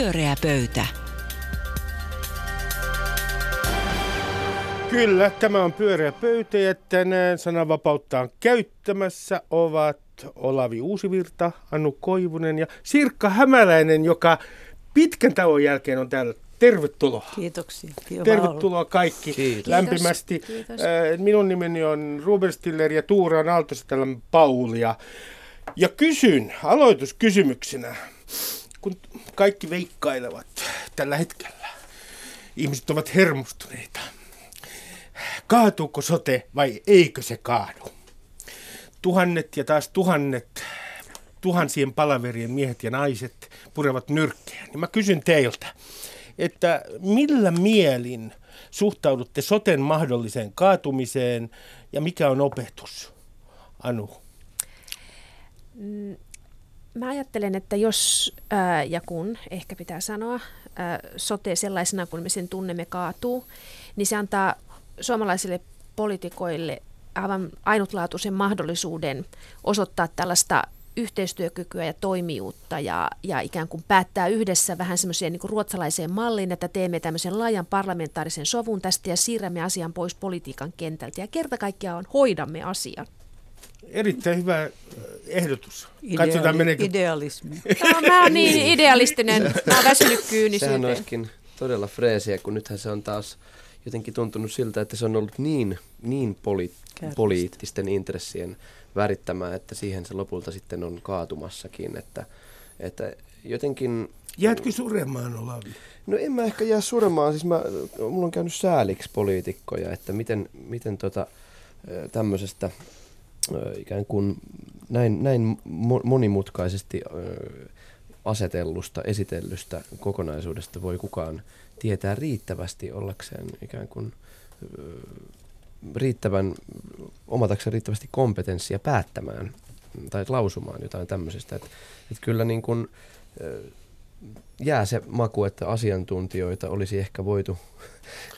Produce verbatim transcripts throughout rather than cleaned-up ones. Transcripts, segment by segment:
Pyöreä pöytä. Kyllä, tämä on Pyöreä pöytä ja tänään sananvapauttaan käyttämässä ovat Olavi Uusivirta, Annu Koivunen ja Sirkka Hämäläinen, joka pitkän tauon jälkeen on täällä. Tervetuloa. Kiitoksia. Kiva Tervetuloa ollut. Kaikki Kiitos. Lämpimästi. Kiitos. Minun nimeni on Ruben Stiller ja Tuuraan Alatalon Paulia. Ja kysyn aloituskysymyksenä, kun kaikki veikkailevat tällä hetkellä. Ihmiset ovat hermostuneita. Kaatuuko sote vai eikö se kaadu? Tuhannet ja taas tuhannet, tuhansien palaverien miehet ja naiset purevat nyrkkeen. Mä kysyn teiltä, että millä mielin suhtaudutte soten mahdolliseen kaatumiseen ja mikä on opetus? Anu? Mä ajattelen, että jos ää, ja kun, ehkä pitää sanoa, ää, sote sellaisena kuin me sen tunnemme kaatuu, niin se antaa suomalaisille poliitikoille aivan ainutlaatuisen mahdollisuuden osoittaa tällaista yhteistyökykyä ja toimijuutta ja, ja ikään kuin päättää yhdessä vähän semmoiseen niin kuin ruotsalaiseen malliin, että teemme tämmöisen laajan parlamentaarisen sovun tästä ja siirrämme asian pois politiikan kentältä ja kerta kaikkiaan hoidamme asian. Erittäin hyvä ehdotus. Katsotaan meneekö. Idealismi. No, mä oon niin idealistinen, mä oon väsynyt kyynisyyteen. Sehän olisikin todella freesiä, kun nythän se on taas jotenkin tuntunut siltä, että se on ollut niin, niin poli- poliittisten intressien värittämään, että siihen se lopulta sitten on kaatumassakin, että, että jotenkin... Jäätkö suremaan, Olavi? No en mä ehkä jää suremaan, siis mä, mulla on käynyt sääliksi poliitikkoja, että miten, miten tota, tämmöisestä ikään kuin näin, näin monimutkaisesti asetellusta, esitellystä kokonaisuudesta voi kukaan tietää riittävästi ollakseen ikään kuin... riittävän, omatakseen riittävästi kompetenssia päättämään tai lausumaan jotain tämmöisestä. Että et kyllä niin kun, jää se maku, että asiantuntijoita olisi ehkä voitu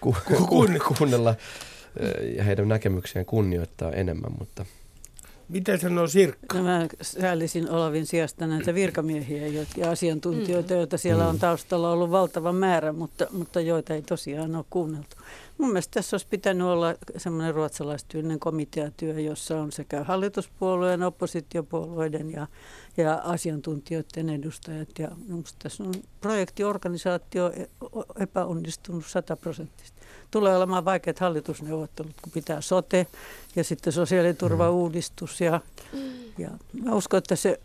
ku- ku- ku- kuunnella ja heidän näkemyksiään kunnioittaa enemmän, mutta... Mitä sanoo Sirkka? No, mä säällisin Olavin sijasta näitä virkamiehiä ja asiantuntijoita, joita siellä on taustalla ollut valtava määrä, mutta, mutta joita ei tosiaan ole kuunneltu. Mun mielestä tässä olisi pitänyt olla semmoinen ruotsalaistyylinen komiteatyö, jossa on sekä hallituspuolueen, oppositiopuolueiden ja, ja asiantuntijoiden edustajat. Ja minusta tässä on projektiorganisaatio epäonnistunut sataprosenttisesti. Tulee olemaan vaikeat hallitusneuvottelut, kun pitää sote ja sitten sosiaaliturvauudistus. Ja, ja mä uskon, että se,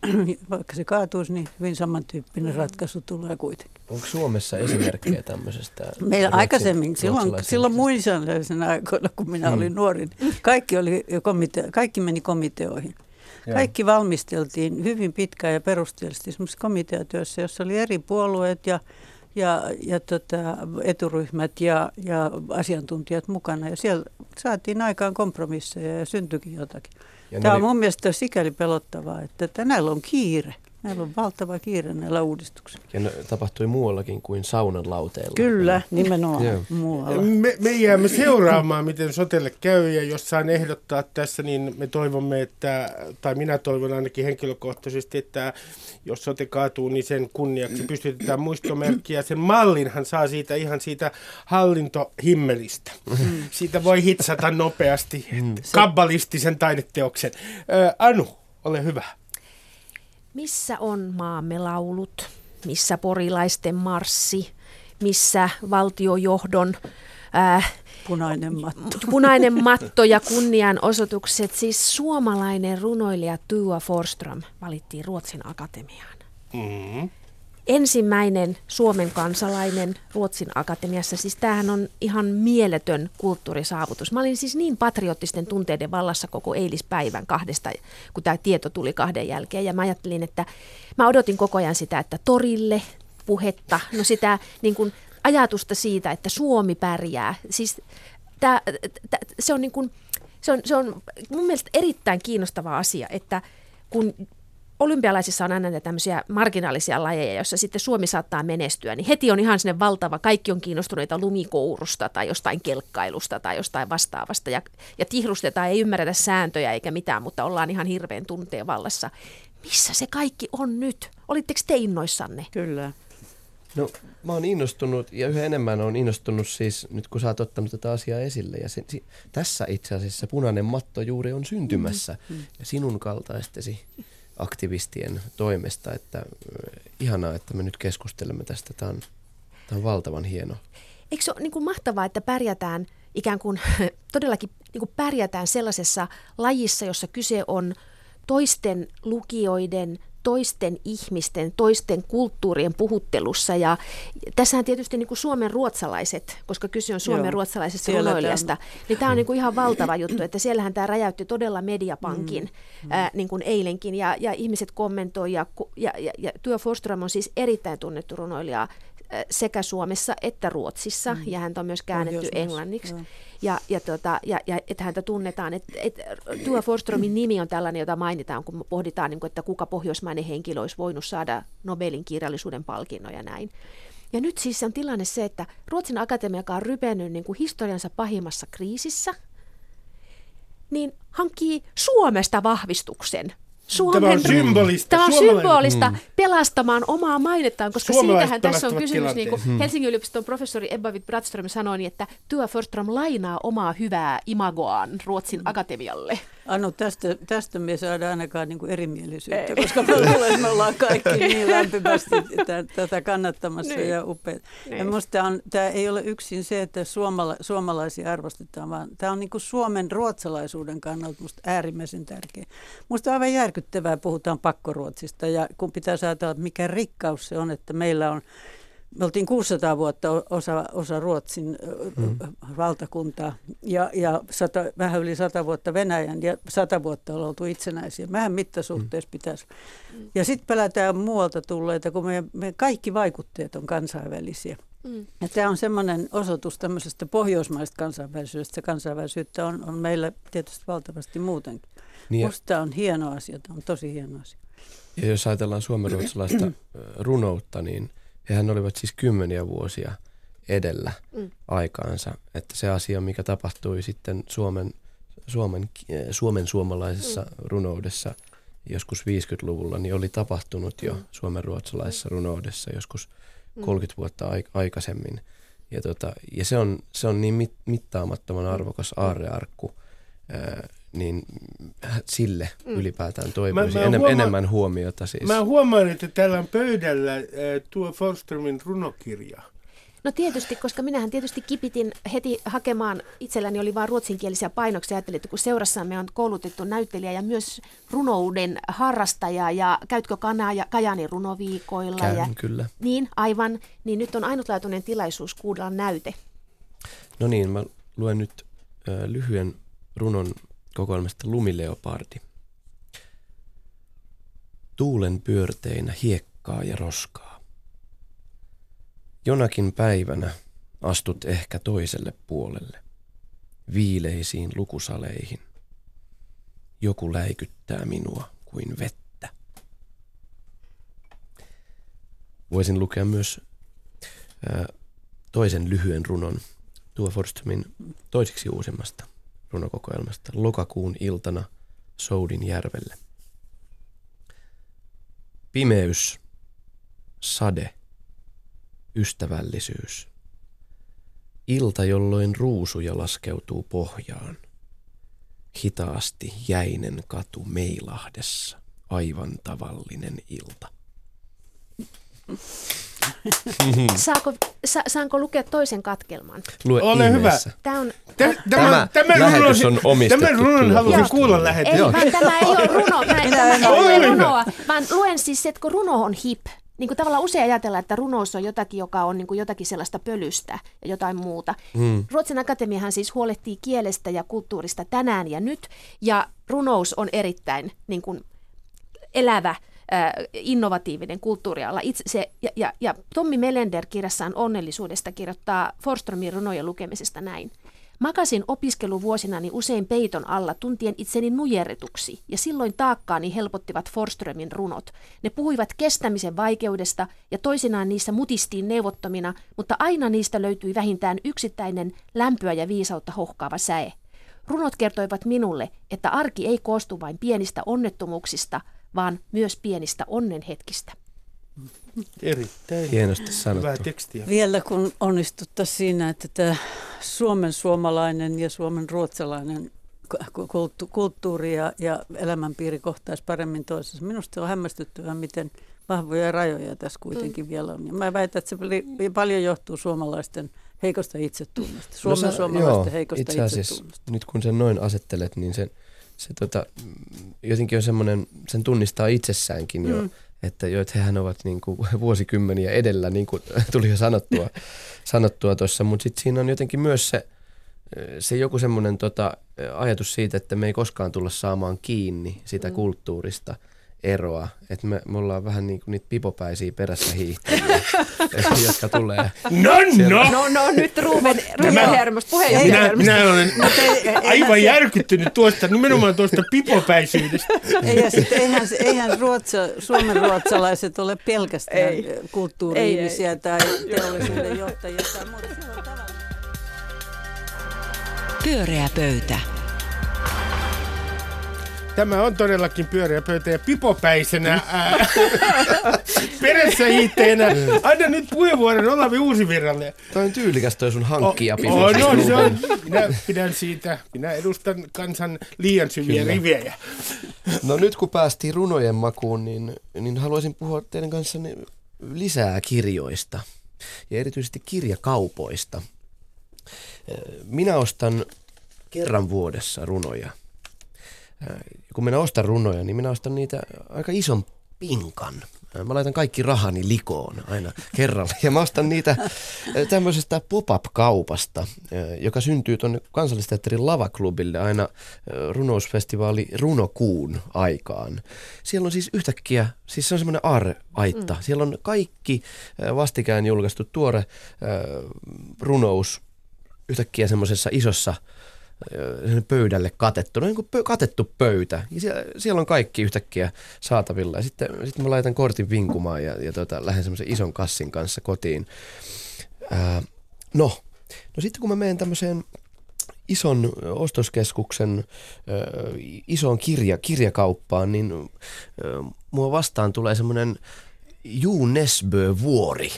vaikka se kaatuisi, niin hyvin samantyyppinen ratkaisu tulee kuitenkin. Onko Suomessa esimerkkejä tämmöisestä? Meillä aikaisemmin, silloin, silloin muinsaisen aikoina, kun minä olin hmm. nuori, niin kaikki, oli komitea, kaikki meni komiteoihin. Kaikki valmisteltiin hyvin pitkään ja perusteellisesti semmoisessa komiteatyössä, jossa oli eri puolueet ja ja, ja tota, eturyhmät ja, ja asiantuntijat mukana. Ja siellä saatiin aikaan kompromisseja ja syntyikin jotakin. Ja tämä on mun mielestä sikäli pelottavaa, että näillä on kiire. Näillä on valtava kiire näillä uudistuksilla. Ja ne tapahtui muuallakin kuin saunan lauteilla. Kyllä, nimenomaan yeah. muualla. Me, me jäämme seuraamaan, miten sotelle käy, ja jos saan ehdottaa tässä, niin me toivomme, että, tai minä toivon ainakin henkilökohtaisesti, että jos sote kaatuu, niin sen kunniaksi pystytetään muistomerkkiä. Sen mallinhan saa siitä ihan siitä hallintohimmelistä. Siitä voi hitsata nopeasti kabbalistisen taideteoksen. Ö, Anu, ole hyvä. Missä on maamme laulut, missä porilaisten marssi, missä valtiojohdon ää, punainen matto. punainen matto ja kunnianosoitukset. Siis suomalainen runoilija Tua Forsström valittiin Ruotsin akatemiaan. Mm-hmm. Ensimmäinen Suomen kansalainen Ruotsin akatemiassa. Siis tämähän on ihan mieletön kulttuurisaavutus. Mä olin siis niin patriottisten tunteiden vallassa koko eilispäivän kahdesta, kun tämä tieto tuli kahden jälkeen. Ja mä ajattelin, että mä odotin koko ajan sitä, että torille puhetta, no sitä niin kuin ajatusta siitä, että Suomi pärjää. Siis tää, tää, se, on niin kuin, se, on, se on mun mielestä erittäin kiinnostava asia, että kun... Olympialaisissa on aina tämmöisiä marginaalisia lajeja, joissa sitten Suomi saattaa menestyä, niin heti on ihan sinne valtava, kaikki on kiinnostuneita lumikourusta tai jostain kelkkailusta tai jostain vastaavasta ja, ja tihrustetaan, ei ymmärretä sääntöjä eikä mitään, mutta ollaan ihan hirveän tunteen vallassa. Missä se kaikki on nyt? Olitteko te innoissanne? Kyllä. No mä oon innostunut ja yhä enemmän oon innostunut siis nyt kun sä oot ottanut tätä asiaa esille. Ja se, si, tässä itse asiassa punainen matto juuri on syntymässä mm-hmm. ja sinun kaltaistesi aktivistien toimesta. Että, eh, ihanaa, että me nyt keskustelemme tästä. Tämä on, on valtavan hieno. Eikö se ole niin kuin mahtavaa, että pärjätään ikään kuin todellakin niin kuin pärjätään sellaisessa lajissa, jossa kyse on toisten lukijoiden, toisten ihmisten, toisten kulttuurien puhuttelussa. Ja tässä on tietysti niin kuin suomen ruotsalaiset, koska kyse on suomen Joo, ruotsalaisesta runoilijasta, niin tämä on niin kuin ihan valtava juttu, että siellähän tämä räjäytti todella Mediapankin mm. ää, niin kuin eilenkin, ja, ja ihmiset kommentoi, ja, ja, ja, ja Tua Forsström on siis erittäin tunnettu runoilija sekä Suomessa että Ruotsissa, mm. ja häntä on myös käännetty no, englanniksi. No. Ja, ja, tuota, ja, ja että häntä tunnetaan, että, että Tua Forsströmin nimi on tällainen, jota mainitaan, kun pohditaan, niin kuin, että kuka pohjoismainen henkilö olisi voinut saada Nobelin kirjallisuuden palkinnon ja näin. Ja nyt siis on tilanne se, että Ruotsin akatemia, joka on rypennyt niin kuin historiansa pahimmassa kriisissä, niin hankkii Suomesta vahvistuksen. Suomen, tämä on symbolista. Tämä on symbolista pelastamaan omaa mainettaan, koska siitähän tässä on kysymys. Niin kuin Helsingin yliopiston professori Ebba Witt Bratström sanoi, että Tua Forsström lainaa omaa hyvää imagoaan Ruotsin akatemialle. Anno, tästä, tästä me saadaan ainakaan niin kuin erimielisyyttä, ei, koska me ollaan, me ollaan kaikki niin lämpimästi tätä kannattamassa niin, ja upeaa. Niin. Ja minusta tämä ei ole yksin se, että suomala, suomalaisia arvostetaan, vaan tämä on niin kuin Suomen ruotsalaisuuden kannalta musta äärimmäisen tärkeä. Minusta aivan järkyttävää, puhutaan pakkoruotsista, ja kun pitäisi ajatella, että mikä rikkaus se on, että meillä on, me oltiin kuusisataa vuotta osa, osa Ruotsin mm. valtakuntaa ja, ja sata, vähän yli sata vuotta Venäjän ja sata vuotta on oltu itsenäisiä. Vähän mittasuhteessa mm. pitäisi. Ja sitten pelätään muualta tulleita, kun meidän, meidän kaikki vaikutteet on kansainvälisiä. Mm. Ja tämä on semmoinen osoitus tämmöisestä pohjoismaista kansainvälisyydestä. Kansainvälisyyttä on, on meillä tietysti valtavasti muutenkin. Niin ja, musta tämä on hieno asia, tämä on tosi hieno asia. Ja jos ajatellaan suomenruotsalaista runoutta, niin hehän olivat siis kymmeniä vuosia edellä mm. aikaansa, että se asia, mikä tapahtui sitten Suomen, Suomen, Suomen suomalaisessa mm. runoudessa joskus viisikymmentäluvulla, niin oli tapahtunut jo mm. suomenruotsalaisessa runoudessa joskus kolmekymmentä vuotta aikaisemmin. Ja, tota, ja se, on, se on niin mit, mittaamattoman arvokas aarrearkku, ää, niin sille ylipäätään toivoisin enem, huoma- enemmän huomiota. Siis. Mä huomaan, että täällä on pöydällä ää, Tua Forsströmin runokirja. No tietysti, koska minähän tietysti kipitin heti hakemaan, itselläni oli vain ruotsinkielisiä painoksia, ajattelin, että kun seurassamme on koulutettu näyttelijä ja myös runouden harrastaja, ja käytkö kanaa ja Kajaanin runoviikoilla? Käyn, ja, kyllä. Niin, aivan. Niin nyt on ainutlaatuinen tilaisuus kuudella näyte. No niin, mä luen nyt äh, lyhyen runon kokoelmasta Lumileopardi. Tuulen pyörteinä hiekkaa ja roskaa. Jonakin päivänä astut ehkä toiselle puolelle, viileisiin lukusaleihin. Joku läikyttää minua kuin vettä. Voisin lukea myös ää, toisen lyhyen runon Tua Forsströmin toiseksi uusimmasta runokokoelmasta Lokakuun iltana Soudin järvelle. Pimeys, sade. Ystävällisyys. Ilta, jolloin ruusuja laskeutuu pohjaan. Hitaasti jäinen katu Meilahdessa. Aivan tavallinen ilta. Saako, sa, saanko lukea toisen katkelman? Lue Ole ihmeessä. Hyvä. Tämä, on, tämä, tämä, tämä lähetys on omistettu. Tämän runon halusin kuulla lähetys. Ei, vaan tämä ei ole runo. Mä, tämä ei ole runoa. Vaan luen siis, että kun runo on hip. Niin kuin tavallaan usein ajatellaan, että runous on jotakin, joka on niin kuin jotakin sellaista pölystä ja jotain muuta. Mm. Ruotsin akatemiahan siis huolehtii kielestä ja kulttuurista tänään ja nyt. Ja runous on erittäin niin kuin elävä, äh, innovatiivinen kulttuuriala. Itse se, ja, ja, ja Tommi Melender kirjassaan Onnellisuudesta kirjoittaa Forsströmin runojen lukemisesta näin. Makasin opiskeluvuosinani usein peiton alla tuntien itseni nujerretuksi, ja silloin taakkaani helpottivat Forsströmin runot. Ne puhuivat kestämisen vaikeudesta, ja toisinaan niissä mutistiin neuvottomina, mutta aina niistä löytyi vähintään yksittäinen lämpöä ja viisautta hohkaava säe. Runot kertoivat minulle, että arki ei koostu vain pienistä onnettomuuksista, vaan myös pienistä onnenhetkistä. Erittäin hienosti sanottu. Hyvää tekstiä. Vielä kun onnistuttaisiin siinä, että tämä Suomen suomalainen ja Suomen ruotsalainen kulttuuri ja, ja elämänpiiri kohtaisi paremmin toisessa. Minusta on hämmästyttävää, miten vahvoja rajoja tässä kuitenkin vielä on. Ja mä väitän, että se paljon johtuu suomalaisten heikosta itsetunnosta. Suomen no sä, suomalaisten joo, heikosta itse asiassa, itsetunnosta. Nyt kun sen noin asettelet, niin sen, se tota, jotenkin on semmoinen, sen tunnistaa itsessäänkin jo. Mm. Että jo, että hehän ovat niin kuin vuosikymmeniä edellä, niin kuin tuli jo sanottua tuossa, sanottua mutta sitten siinä on jotenkin myös se, se joku semmoinen tota, ajatus siitä, että me ei koskaan tulla saamaan kiinni sitä mm. kulttuurista eroa, että me, me ollaan vähän niin kuin niitä pipopäisiä perässä hiihtäjiä, jotka tulee. No no! No no, nyt Ruben, Ruben hermosta, puheenjohtaja hermosta. Minä olen aivan järkyttynyt tuosta, nimenomaan tuosta pipopäisyydestä. Ei, ja sitten eihän, eihän ruotsa, suomenruotsalaiset ole pelkästään ei. kulttuuri-ihmisiä ei, ei. tai teollisuuden johtajia tai muuta. Pyöreä pöytä. Tämä on todellakin pyöreä pöytä ja pipopäisenä ää, perässähiitteenä. Anna nyt puheenvuoron Olavi Uusivirralle. Toi on tyylikäs toi sun hankkia. O, o, no, se on. Minä pidän siitä. Minä edustan kansan liian syviä rivejä. No nyt kun päästiin runojen makuun, niin, niin haluaisin puhua teidän kanssanne lisää kirjoista ja erityisesti kirjakaupoista. Minä ostan kerran vuodessa runoja. Kun minä ostan runoja, niin minä ostan niitä aika ison pinkan. Mä laitan kaikki rahani likoon aina kerralla. Ja mä ostan niitä tämmöisestä pop-up-kaupasta, joka syntyy tuonne Kansallisteatterin Lavaklubille aina runousfestivaali Runokuun aikaan. Siellä on siis yhtäkkiä, siis se on semmoinen aarreaitta. Mm. Siellä on kaikki vastikään julkaistu tuore runous yhtäkkiä semmoisessa isossa pöydälle katettu, no niin kuin pö, katettu pöytä. Ja siellä, siellä on kaikki yhtäkkiä saatavilla. Ja sitten, sitten mä laitan kortin vinkumaan ja, ja tota, lähden semmoisen ison kassin kanssa kotiin. Ää, no. no sitten kun mä menen tämmöiseen ison ostoskeskuksen ää, isoon kirja, kirjakauppaan, niin ää, mua vastaan tulee semmoinen Jo Nesbø-vuori.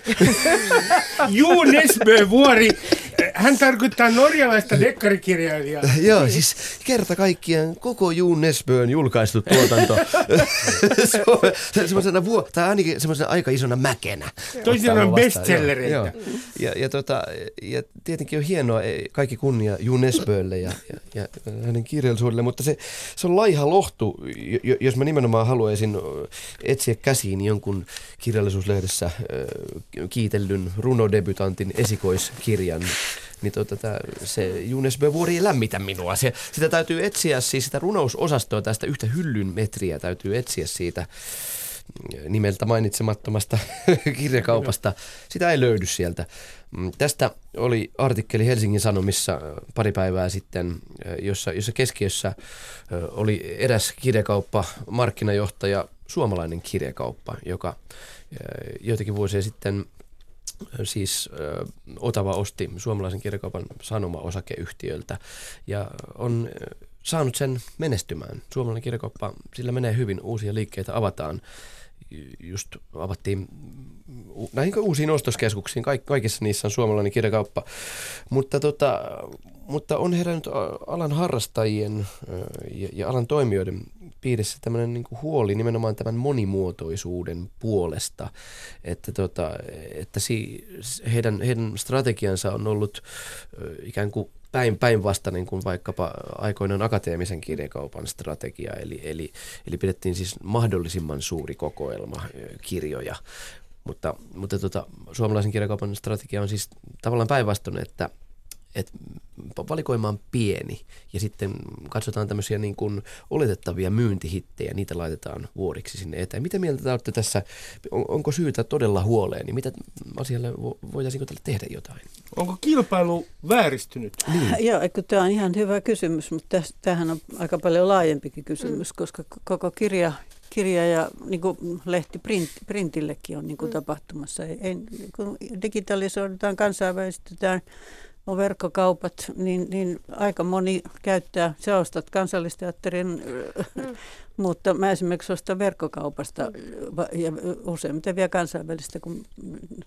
Jo Nesbø-vuori. Hän tarkoittaa norjalaista dekkarikirjailijaa. Joo, siis kerta kaikkiaan koko Jo Nesbøn julkaistu tuotanto. Semmoisena vuo, tai ainakin semmoisena aika isona mäkenä. Toisena on bestsellereitä. Ja, ja, tota, ja tietenkin on hienoa, kaikki kunnia Jo Nesbølle ja, ja, ja hänen kirjallisuudelle, mutta se, se on laiha lohtu, jos mä nimenomaan haluaisin etsiä käsiin jonkun kirjallisuuslehdessä äh, kiitellyn runodebutantin esikoiskirjan, niin tota, tää, se Jo Nesbø-vuori ei lämmitä minua. Se, sitä täytyy etsiä, siis sitä runousosastoa tästä yhtä hyllyn metriä täytyy etsiä siitä nimeltä mainitsemattomasta kirjakaupasta. Sitä ei löydy sieltä. Tästä oli artikkeli Helsingin Sanomissa pari päivää sitten, jossa, jossa keskiössä oli eräs kirjakauppa, markkinajohtaja, suomalainen kirjakauppa, joka joitakin vuosia sitten siis Otava osti suomalaisen kirjakaupan Sanoma-osakeyhtiöltä ja on saanut sen menestymään. Suomalainen kirjakauppa, sillä menee hyvin, uusia liikkeitä avataan. Just avattiin näihin uusiin ostoskeskuksiin, kaikissa niissä on suomalainen kirjakauppa, mutta, tota, mutta on herännyt alan harrastajien ja, ja alan toimijoiden piirissä tämmöinen niin kuin huoli nimenomaan tämän monimuotoisuuden puolesta, että, tota, että si, heidän, heidän strategiansa on ollut ikään kuin Päin, päin vasta niin kuin vaikkapa aikoinaan akateemisen kirjakaupan strategia, eli, eli, eli pidettiin siis mahdollisimman suuri kokoelma kirjoja, mutta, mutta tota, suomalaisen kirjakaupan strategia on siis tavallaan päinvastoin, että, että valikoima on pieni ja sitten katsotaan tämmöisiä niin kuin oletettavia myyntihittejä, niitä laitetaan vuodiksi sinne eteen. Mitä mieltä olette tässä, on, onko syytä todella huoleen, niin mitä asialle voitaisiinko tälle tehdä jotain? Onko kilpailu vääristynyt? Niin. Joo, tämä on ihan hyvä kysymys, mutta tämähän on aika paljon laajempikin kysymys, koska koko kirja, kirja ja niin kuin lehti print, printillekin on niin kuin tapahtumassa. Ei, ei, kun digitalisoidaan, kansainvälistytään, on verkkokaupat, niin, niin aika moni käyttää. Sä ostat Kansallisteatterin, mm. mutta mä esimerkiksi ostan verkkokaupasta mm. ja useimmiten vielä kansainvälistä kuin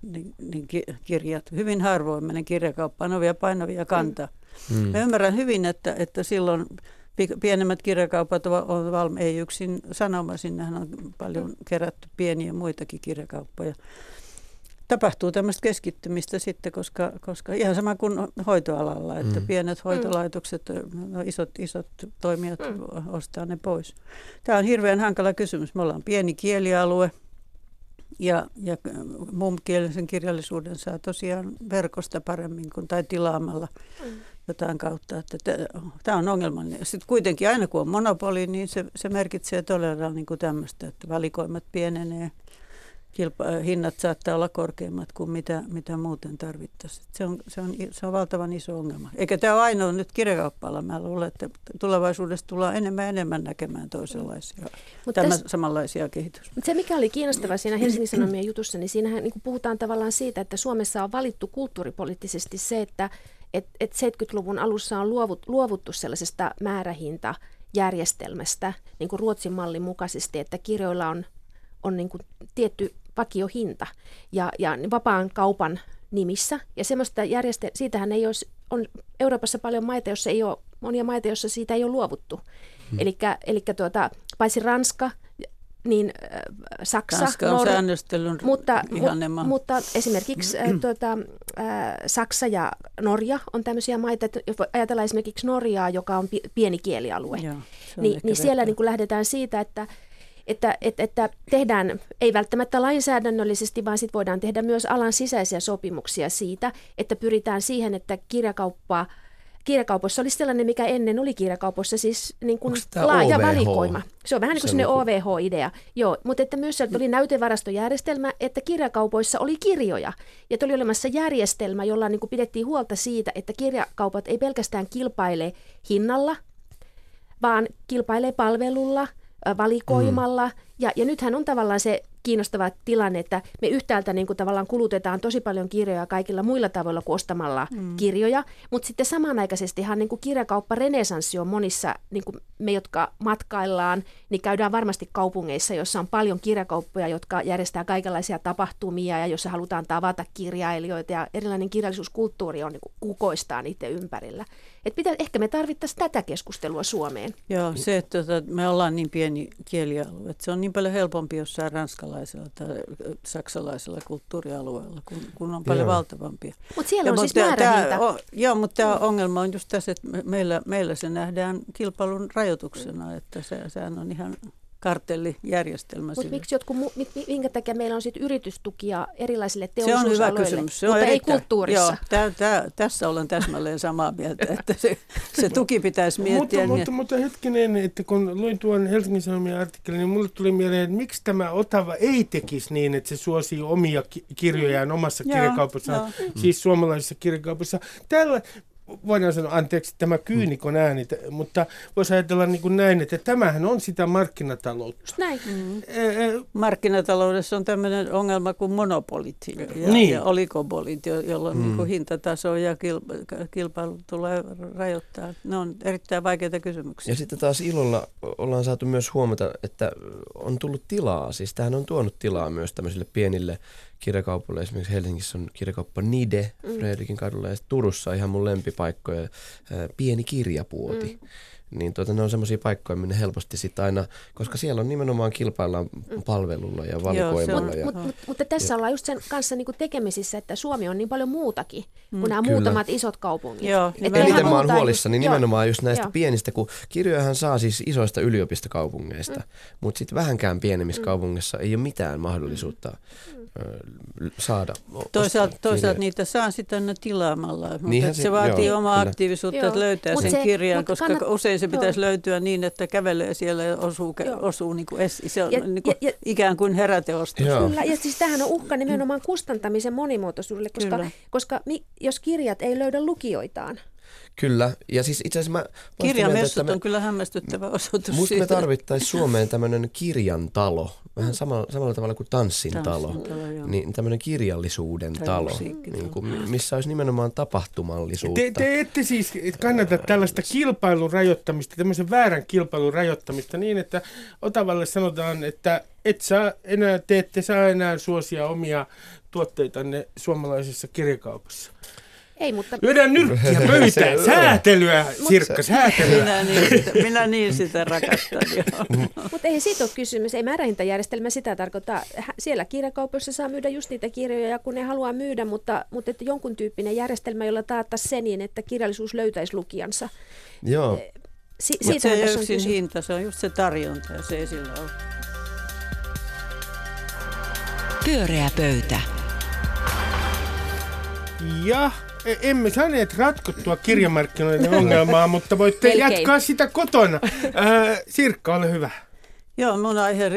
niin, niin kirjat. Hyvin harvoin menen kirjakauppaan, on vielä painavia kantaa. Mm. Mä ymmärrän hyvin, että, että silloin pienemmät kirjakaupat on valmi, ei yksin sanoma, sinnehän on paljon kerätty pieniä muitakin kirjakauppoja. Tapahtuu tämmöistä keskittymistä sitten, koska, koska ihan sama kuin hoitoalalla, että mm. pienet hoitolaitokset, no isot, isot toimijat mm. ostaa ne pois. Tämä on hirveän hankala kysymys. Me ollaan pieni kielialue ja, ja muunkielisen kirjallisuuden saa tosiaan verkosta paremmin kuin tai tilaamalla mm. jotain kautta. Että tämä on ongelmallinen. Sitten kuitenkin aina kun on monopoli, niin se, se merkitsee todella niin kuin tämmöistä, että valikoimat pienenee. Kilpa- hinnat saattaa olla korkeammat kuin mitä, mitä muuten tarvittaisiin. Se on, se, on, se on valtavan iso ongelma. Eikä tämä ole ainoa nyt kirjakauppaalla. Mä luulen, että tulevaisuudessa tullaan enemmän enemmän näkemään toisenlaisia, mm. tämän, täs, samanlaisia kehityksiä. Se, mikä oli kiinnostavaa siinä Helsingin Sanomien jutussa, niin siinähän niin puhutaan tavallaan siitä, että Suomessa on valittu kulttuuripoliittisesti se, että et, et seitsemänkymmentäluvun alussa on luovut, luovuttu sellaisesta määrähintajärjestelmästä, niin kuin Ruotsin mallin mukaisesti, että kirjoilla on, on niin kuin tietty vakiohinta ja, ja vapaan kaupan nimissä. Ja semmoista järjestel- siitähän ei olisi, on Euroopassa paljon maita, jossa ei ole, monia maita, joissa siitä ei ole luovuttu. Hmm. Eli tuota, paitsi Ranska, niin äh, Saksa, Ranska on Norja, säännöstelyn mutta, mu- mutta esimerkiksi äh, tuota, äh, Saksa ja Norja on tämmöisiä maita, että jos ajatellaan esimerkiksi Norjaa, joka on pi- pieni kielialue, Joo, niin, niin siellä niin kun lähdetään siitä, että Että, että, että tehdään, ei välttämättä lainsäädännöllisesti, vaan sit voidaan tehdä myös alan sisäisiä sopimuksia siitä, että pyritään siihen, että kirjakauppaa, kirjakaupoissa olisi sellainen, mikä ennen oli kirjakaupoissa, siis niin kuin laaja O V H? Valikoima. Se on vähän niin kuin sellainen O V H-idea. Joo, mutta että myös sieltä oli näytevarastojärjestelmä, että kirjakaupoissa oli kirjoja. Ja oli olemassa järjestelmä, jolla niin kuin pidettiin huolta siitä, että kirjakaupat ei pelkästään kilpaile hinnalla, vaan kilpailee palvelulla, valikoimalla. Mm. Ja, ja nythän on tavallaan se kiinnostava tilanne, että me yhtäältä niin kuin tavallaan kulutetaan tosi paljon kirjoja kaikilla muilla tavoilla kuin ostamalla mm. kirjoja, mutta sitten samanaikaisestihan niin kuin kirjakaupparenesanssi on monissa, niin kuin me jotka matkaillaan, niin käydään varmasti kaupungeissa, joissa on paljon kirjakauppoja, jotka järjestää kaikenlaisia tapahtumia ja jossa halutaan tavata kirjailijoita ja erilainen kirjallisuuskulttuuri on niin kuin kukoistaa niiden ympärillä. Et pitä, ehkä me tarvittaisiin tätä keskustelua Suomeen. Joo, se, että me ollaan niin pieni kielialue, että se on niin paljon helpompi jossain ranskalaisella tai saksalaisella kulttuurialueella, kun, kun on paljon joo. valtavampia. Mutta siellä ja on siis määrähinta. Joo, mutta tämä ongelma on just tässä, että meillä, meillä se nähdään kilpailun rajoituksena, että se, sehän on ihan kartellijärjestelmä. Mutta miksi jotkut, minkä takia meillä on sitten yritystukia erilaisille teollisuusaloille? Se on hyvä kysymys. Se on mutta erittäin, ei kulttuurissa. Joo, tää, tää, tässä olen täsmälleen samaa mieltä, että se, se tuki pitäisi miettiä. mutta, mutta, mutta hetkinen, että kun luin tuon Helsingin Sanomien artikkelin, niin mulle tuli mieleen, että miksi tämä Otava ei tekisi niin, että se suosii omia ki- kirjojaan omassa mm. kirjakaupassa, no. siis suomalaisessa kirjakaupassa. Tällä voidaan sanoa, anteeksi, tämä kyynikon ääni, mutta voisi ajatella niin kuin näin, että tämähän on sitä markkinataloutta. Näin. Mm. Markkinataloudessa on tämmöinen ongelma kuin monopolit ja, niin. ja oligopolit, jolloin mm. niin kuin hintataso ja kilpailu tulee rajoittaa. Ne on erittäin vaikeita kysymyksiä. Ja sitten taas ilolla ollaan saatu myös huomata, että on tullut tilaa. Siis tämähän on tuonut tilaa myös tämmöisille pienille kirjakaupoille. Esimerkiksi Helsingissä on kirjakauppa Nide, mm. Fredrikin kadulla, ja Turussa on ihan mun lempipaikkoja, pieni kirjapuoti. Mm. Niin tuota, ne on semmoisia paikkoja, minne helposti sitten aina, koska siellä on nimenomaan kilpaillaan palvelulla ja valikoimalla. Joo, mut, mut, mutta tässä ja. ollaan just sen kanssa niinku tekemisissä, että Suomi on niin paljon muutakin mm. kuin nämä muutamat isot kaupungit. Joo, eniten mä oon huolissani just, nimenomaan just näistä joo. pienistä, kun kirjojahan saa siis isoista yliopistokaupungeista, mm. mutta sitten vähänkään pienemmissä mm. kaupungeissa ei ole mitään mahdollisuutta mm. ö, saada. Toisaalta, toisaalta niitä saa sitten aina tilaamalla, mutta se vaatii joo, omaa kyllä. aktiivisuutta, joo. että löytää mut sen se, kirjan, koska kannat... usein se pitäisi joo. löytyä niin, että kävelee siellä ja osuu, osuu niin kuin es, se on ja, niin kuin ja, ikään kuin heräteostus. Kyllä, ja siis tämähän on uhka nimenomaan kustantamisen monimuotoisuudelle, koska, koska mi, jos kirjat ei löydä lukijoitaan, Kyllä, ja siis itse asiassa mä... Kirjamessut on kyllä hämmästyttävä osoitus. Musta me tarvittaisiin Suomeen tämmöinen kirjantalo, vähän samalla, samalla tavalla kuin tanssin talo, niin tämmöinen kirjallisuuden talo, niin kuin, missä olisi nimenomaan tapahtumallisuutta. Te, te ette siis kannata tällaista kilpailun rajoittamista, tämmöisen väärän kilpailun rajoittamista niin, että Otavalle sanotaan, että et saa enää, te ette saa enää suosia omia tuotteitanne suomalaisessa kirjakaupassa. Ei, mutta... Lyödään nyrkkiä pöytään, säätelyä, Sirkka, säätelyä. Minä niin, minä niin sitä rakastan, joo. Mutta ei siitä ole kysymys, ei määrähintajärjestelmä sitä tarkoita. Siellä kirjakaupoissa saa myydä just niitä kirjoja, kun ne haluaa myydä, mutta, mutta että jonkun tyyppinen järjestelmä, jolla taattaisi se niin, että kirjallisuus löytäisi lukijansa. Joo. Si- siitä se ei ole yksin hinta, se on just se tarjonta, ja se ei sillä ole. Pyöreä pöytä. Ja... Emme saaneet ratkottua kirjamarkkinoiden ongelmaa, mutta voitte Melkein. jatkaa sitä kotona. Äh, Sirkka, ole hyvä. Joo, mun aihe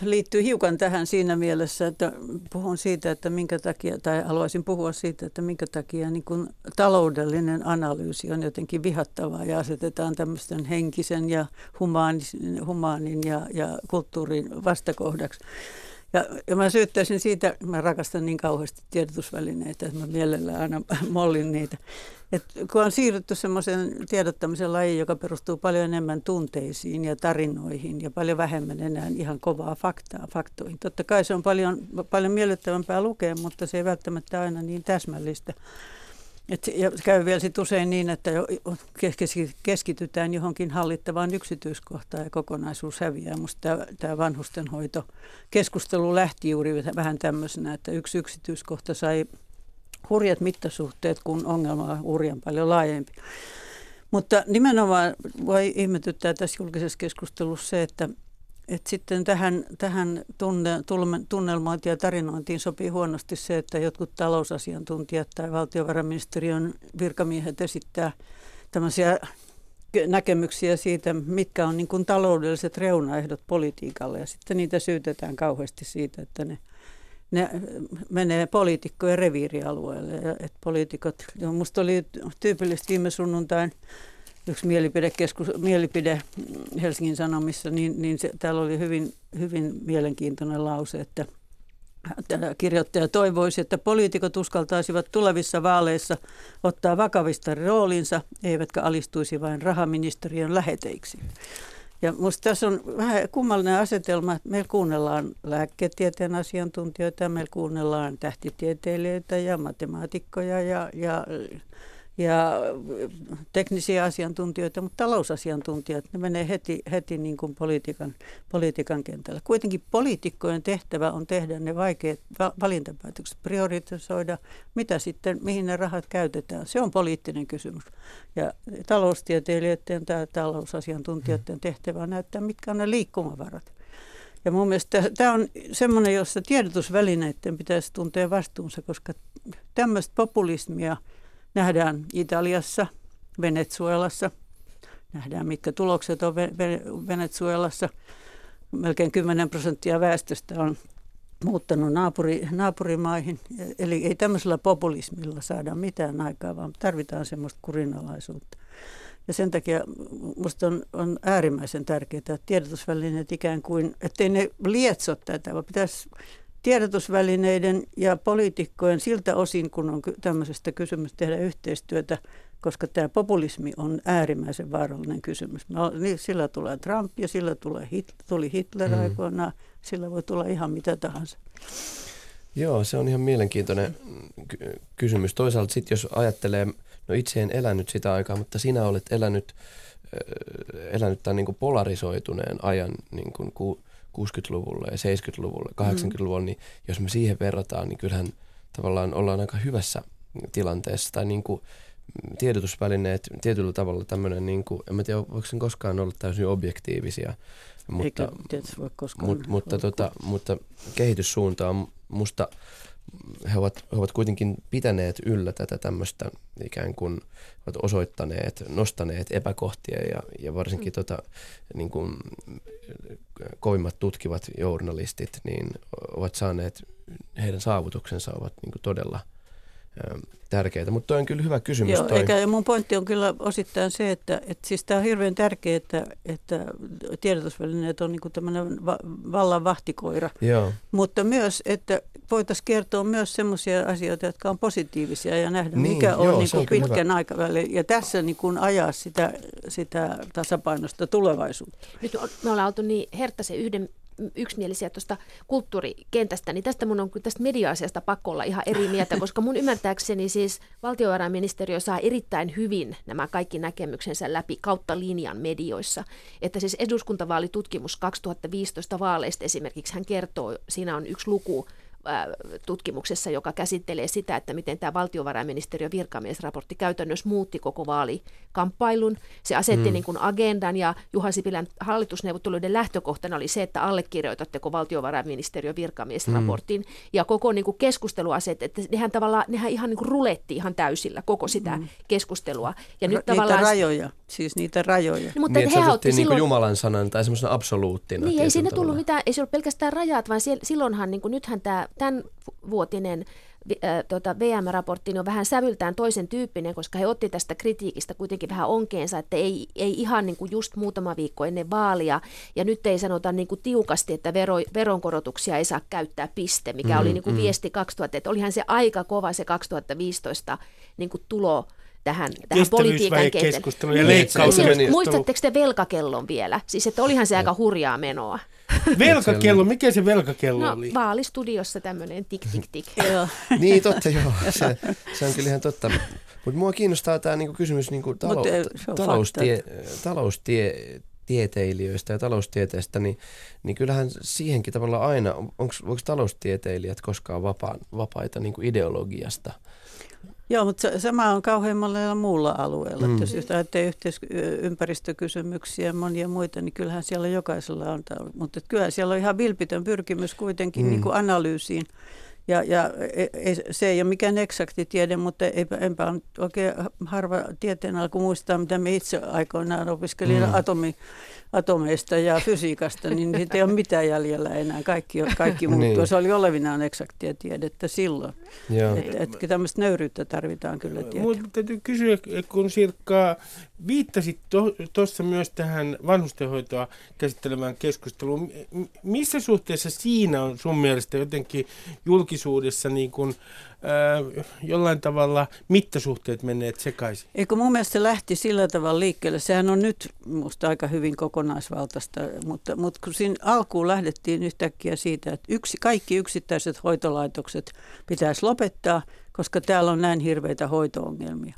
liittyy hiukan tähän siinä mielessä, että puhun siitä, että minkä takia, tai haluaisin puhua siitä, että minkä takia niin kun taloudellinen analyysi on jotenkin vihattavaa ja asetetaan tämmöisten henkisen ja humaanin, humaanin ja, ja kulttuurin vastakohdaksi. Ja, ja mä syyttäisin siitä, mä rakastan niin kauheasti tiedotusvälineitä, että mä mielellään aina mollin niitä. Et kun on siirrytty semmoisen tiedottamisen lajiin, joka perustuu paljon enemmän tunteisiin ja tarinoihin ja paljon vähemmän enää ihan kovaa faktaa faktoihin. Totta kai se on paljon, paljon miellyttävämpää lukea, mutta se ei välttämättä aina niin täsmällistä. Et, ja käy vielä sit usein niin, että keskitytään johonkin hallittavaan yksityiskohtaan ja kokonaisuus häviää. Musta tämä vanhustenhoitokeskustelu lähti juuri vähän tämmöisenä, että yksi yksityiskohta sai hurjat mittasuhteet, kun ongelma on hurjan paljon laajempi. Mutta nimenomaan voi ihmetyttää tässä julkisessa keskustelussa se, että Et sitten tähän, tähän tunne, tunnelmointiin ja tarinointiin sopii huonosti se, että jotkut talousasiantuntijat tai valtiovarainministeriön virkamiehet esittää tämmöisiä näkemyksiä siitä, mitkä on niin kuin taloudelliset reunaehdot politiikalle. Ja sitten niitä syytetään kauheasti siitä, että ne, ne menee poliitikkojen reviirialueelle. Ja, et poliitikot, ja musta oli tyypillisesti viime sunnuntain yksi mielipidekeskus, mielipide Helsingin Sanomissa, niin, niin se, täällä oli hyvin, hyvin mielenkiintoinen lause, että kirjoittaja toivoisi, että poliitikot uskaltaisivat tulevissa vaaleissa ottaa vakavista roolinsa, eivätkä alistuisi vain rahaministeriön läheteiksi. Ja musta tässä on vähän kummallinen asetelma, että meillä kuunnellaan lääketieteen asiantuntijoita, meillä kuunnellaan tähtitieteilijöitä ja matemaatikkoja ja... ja ja teknisiä asiantuntijoita, mutta talousasiantuntijat, ne menee heti, heti niin kuin politiikan, politiikan kentällä. Kuitenkin poliitikkojen tehtävä on tehdä ne vaikeat valintapäätökset, prioritisoida, mitä sitten, mihin ne rahat käytetään. Se on poliittinen kysymys. Ja taloustieteilijöiden tai talousasiantuntijoiden tehtävä on näyttää, mitkä on ne liikkumavarat. Ja mun mielestä tämä on semmoinen, jossa tiedotusvälineiden pitäisi tuntea vastuunsa, koska tämmöistä populismia nähdään Italiassa, Venezuelassa, nähdään mitkä tulokset on Venezuelassa. Melkein kymmenen prosenttia väestöstä on muuttanut naapuri, naapurimaihin. Eli ei tämmöisellä populismilla saada mitään aikaa, vaan tarvitaan semmoista kurinalaisuutta. Ja sen takia musta on, on äärimmäisen tärkeää, että tiedotusvälineet ikään kuin, ettei ne lietso tätä, vaan pitäisi... tiedotusvälineiden ja poliitikkojen siltä osin, kun on tämmöisestä kysymys tehdä yhteistyötä, koska tämä populismi on äärimmäisen vaarallinen kysymys. No, niin sillä tulee Trump ja sillä tulee Hitler, tuli Hitler aikoinaan, mm. sillä voi tulla ihan mitä tahansa. Joo, se on ihan mielenkiintoinen ky- kysymys. Toisaalta sitten jos ajattelee, no itse en elänyt sitä aikaa, mutta sinä olet elänyt, äh, elänyt tämän niin kuin polarisoituneen ajan niin kuin ku- kuusikymmentäluvulla ja seitsemänkymmentäluvulla, kahdeksankymmentäluvulla, niin jos me siihen verrataan, niin kyllähän tavallaan ollaan aika hyvässä tilanteessa. Tai niin kuin tiedotusvälineet, tietyllä tavalla tämmöinen, niin kuin, en mä tiedä, voiko sen koskaan olla täysin objektiivisia, mutta, mut, mutta, tota, mutta kehityssuunta on musta, he ovat, he ovat kuitenkin pitäneet yllä tätä tämmöistä ikään kuin osoittaneet, nostaneet epäkohtia ja, ja varsinkin mm. tota, niin kuin, kovimmat tutkivat journalistit niin ovat saaneet, heidän saavutuksensa ovat niin kuin todella tärkeitä. Mutta toi on kyllä hyvä kysymys. Joo, eikä, ja mun pointti on kyllä osittain se, että et siis tämä on hirveän tärkeää, että, että tiedotusvälineet on niinku tämmöinen va- vallan vahtikoira. Joo. Mutta myös, että voitaisiin kertoa myös semmoisia asioita, jotka on positiivisia ja nähdä, niin, mikä joo, on niinku pitkän hyvä. Aikavälin. Ja tässä niinku ajaa sitä, sitä tasapainosta tulevaisuutta. Nyt me ollaan oltu niin herttäisen yhden... yksimielisiä tuosta kulttuurikentästä, niin tästä mun on tästä media-asiasta pakko olla ihan eri mieltä, koska mun ymmärtääkseni siis valtiovarainministeriö saa erittäin hyvin nämä kaikki näkemyksensä läpi kautta linjan medioissa. Että siis eduskuntavaalitutkimus kaksituhattaviisitoista vaaleista esimerkiksi hän kertoo, siinä on yksi luku ää, tutkimuksessa, joka käsittelee sitä, että miten tämä valtiovarainministeriön virkamiesraportti käytännössä muutti koko vaalikamppailun. Se asetti mm. niin kuin agendan ja Juha Sipilän hallitusneuvotteluiden lähtökohtana oli se, että allekirjoitatteko valtiovarainministeriön virkamiesraportin mm. ja koko niin kuin keskusteluaset, että nehän tavallaan, nehän ihan niin kuin ruletti ihan täysillä koko sitä mm. keskustelua. Ja nyt Ra- tavallaan... Niitä rajoja, siis niitä rajoja. No, mutta niin, että se otettiin silloin... niin Jumalan sanan tai semmoisena absoluuttina. Niin, ei siinä tullut mitään, ei se ollut pelkästään rajat, vaan siellä, silloinhan, niin kuin nythän tämä tämän vuotinen äh, tota V M-raportti on vähän sävyltään toisen tyyppinen, koska he otti tästä kritiikistä kuitenkin vähän onkeensa, että ei, ei ihan niin kuin just muutama viikko ennen vaalia. Ja nyt ei sanota niin kuin tiukasti, että vero, veronkorotuksia ei saa käyttää piste, mikä mm, oli niin kuin mm. viesti kaksituhatta. Että olihan se aika kova se kaksituhattaviisitoista niin kuin tulo tähän, tähän politiikan keskusteluun ja leikkauskeskusteluun. Muistatteko te velkakellon vielä? Siis että olihan se aika hurjaa menoa. Velkakello, mikä se velkakello no, oli? Vaalistudiossa tämmöinen tik tik tik. Niin totta joo, se, se on kyllä ihan totta. Mutta mua kiinnostaa tämä niinku kysymys niinku talou, taloustie, taloustie, tieteilijöistä ja taloustieteestä, niin, niin kyllähän siihenkin tavallaan aina, onko taloustieteilijät koskaan vapaa, vapaita niinku ideologiasta? Joo, mutta sama on kauhean monella muulla alueella. Mm. Jos ajattelee yhteis- ympäristökysymyksiä ja monia muita, niin kyllähän siellä jokaisella on. Mutta kyllähän siellä on ihan vilpitön pyrkimys kuitenkin mm. niin kuin analyysiin. Ja, ja ei, se ei ole mikään eksakti tiede, mutta eipä, enpä ole oikein harva tieteen alku muistaa, mitä me itse aikoinaan opiskelimme mm. atomi, atomeista ja fysiikasta, niin siitä ei ole mitään jäljellä enää. Kaikki, kaikki muuttuu. Niin. Se oli olevinaan eksaktia tiedettä silloin. Että et, tämmöistä nöyryyttä tarvitaan kyllä tietää. Mutta täytyy kysyä, kun Sirkka viittasit tuossa to, myös tähän vanhustenhoitoa käsittelevään keskusteluun. Missä suhteessa siinä on sun mielestä jotenkin julkisuudessa niin kuin, äh, jollain tavalla mittasuhteet menneet sekaisin? Eikö mun mielestä se lähti sillä tavalla liikkeelle. Sehän on nyt musta aika hyvin kokonaisvaltaista, mutta, mutta kun siinä alkuun lähdettiin yhtäkkiä siitä, että yksi, kaikki yksittäiset hoitolaitokset pitäisi lopettaa, koska täällä on näin hirveitä hoito-ongelmia.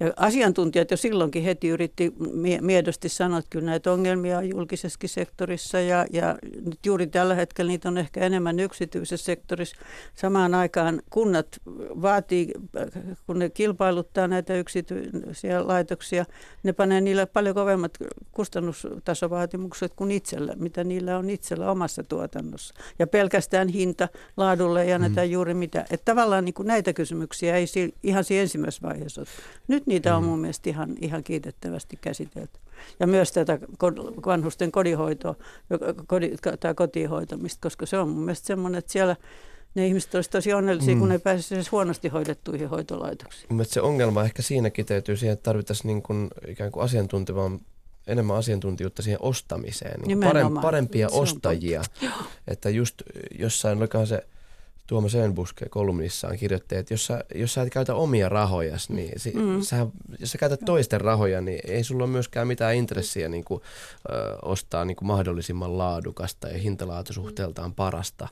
Ja asiantuntijat jo silloinkin heti yritti miedosti sanoa, että kyllä näitä ongelmia on julkisessakin sektorissa ja, ja nyt juuri tällä hetkellä niitä on ehkä enemmän yksityisessä sektorissa. Samaan aikaan kunnat vaatii, kun ne kilpailuttaa näitä yksityisiä laitoksia, ne panee niillä paljon kovemmat kustannustasovaatimukset kuin itsellä, mitä niillä on itsellä omassa tuotannossa. Ja pelkästään hinta laadulle ei anneta mm. juuri mitään. Että tavallaan niin kuin näitä kysymyksiä ei ihan siinä ensimmäisessä vaiheessa ole. Nyt niitä on mun mielestä ihan, ihan kiitettävästi käsitelty. Ja myös tätä vanhusten kodinhoitoa, tai kotihoitamista, koska se on mun mielestä semmoinen, että siellä ne ihmiset olisivat tosi onnellisia, mm. kun ne pääsisivät edes huonosti hoidettuihin hoitolaitoksiin. Mielestäni se ongelma ehkä siinäkin täytyy siihen, että tarvittaisiin niin kuin ikään kuin asiantuntevaa, enemmän asiantuntijuutta siihen ostamiseen. Niin parempia, parempia ostajia. Että just jossain, olikohan se... Tuomas Enbuske kolumnissaan kirjoitti, että jos sä, jos sä et käytä omia rahojasi, niin si, mm. sä, jos sä käytät toisten rahoja, niin ei sulla ole myöskään mitään intressiä niin kuin, ö, ostaa niin kuin mahdollisimman laadukasta ja hintalaatusuhteeltaan parasta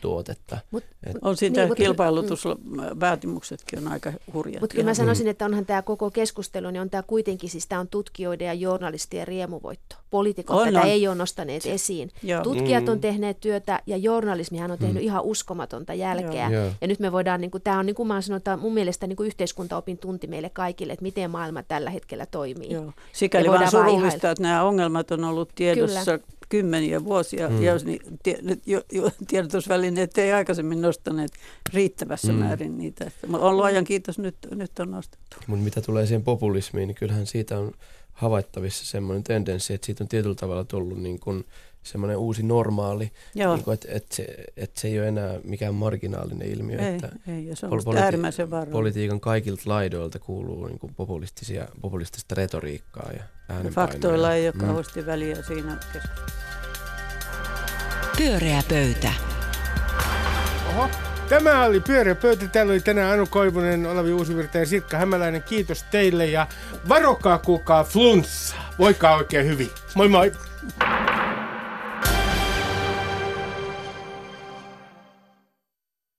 tuotetta. Mut, Et, on siinä niin, kilpailutusvaatimuksetkin on aika hurjat. Mutta kyllä mä sanoisin, että onhan tämä koko keskustelu, niin on tämä kuitenkin, siis tämä on tutkijoiden ja journalistien riemuvoitto. Poliitikot tätä on. Ei ole nostaneet esiin. Joo. Tutkijat on tehneet työtä ja journalismihan on tehnyt mm. ihan uskomatonta jälkeä. Joo. Ja nyt me voidaan, niin kuin, tämä on niin kuin mä sanon, tämä on mun mielestä niin kuin yhteiskuntaopin tunti meille kaikille, että miten maailma tällä hetkellä toimii. Joo. Sikäli vaan surullista, että nämä ongelmat on ollut tiedossa. Kyllä. Kymmeniä vuosia, mm. jos niin, tiedotusvälineet ei aikaisemmin nostaneet riittävässä mm. määrin niitä. On luojan kiitos, nyt, nyt on nostettu. Mutta mitä tulee siihen populismiin, niin kyllähän siitä on havaittavissa semmoinen tendenssi, että siitä on tietyllä tavalla tullut niin kuin semmoinen uusi normaali, niin että et se, et se ei ole enää mikään marginaalinen ilmiö. Ei, että ei, ja se on politi- äärimmäisen varoa. Politiikan kaikilta laidoilta kuuluu niin kuin populistisia, populistista retoriikkaa ja äänenpainoja. Faktoilla ei ole mm. kauheasti väliä siinä keskustelussa. Pyöreä pöytä. Oho. Tämä oli Pyöreä pöytä. Täällä oli tänään Annu Koivunen, Olavi Uusivirta ja Sirkka Hämäläinen. Kiitos teille ja varokaa kuulkaa flunssa. Voikaa oikein hyvin. Moi moi!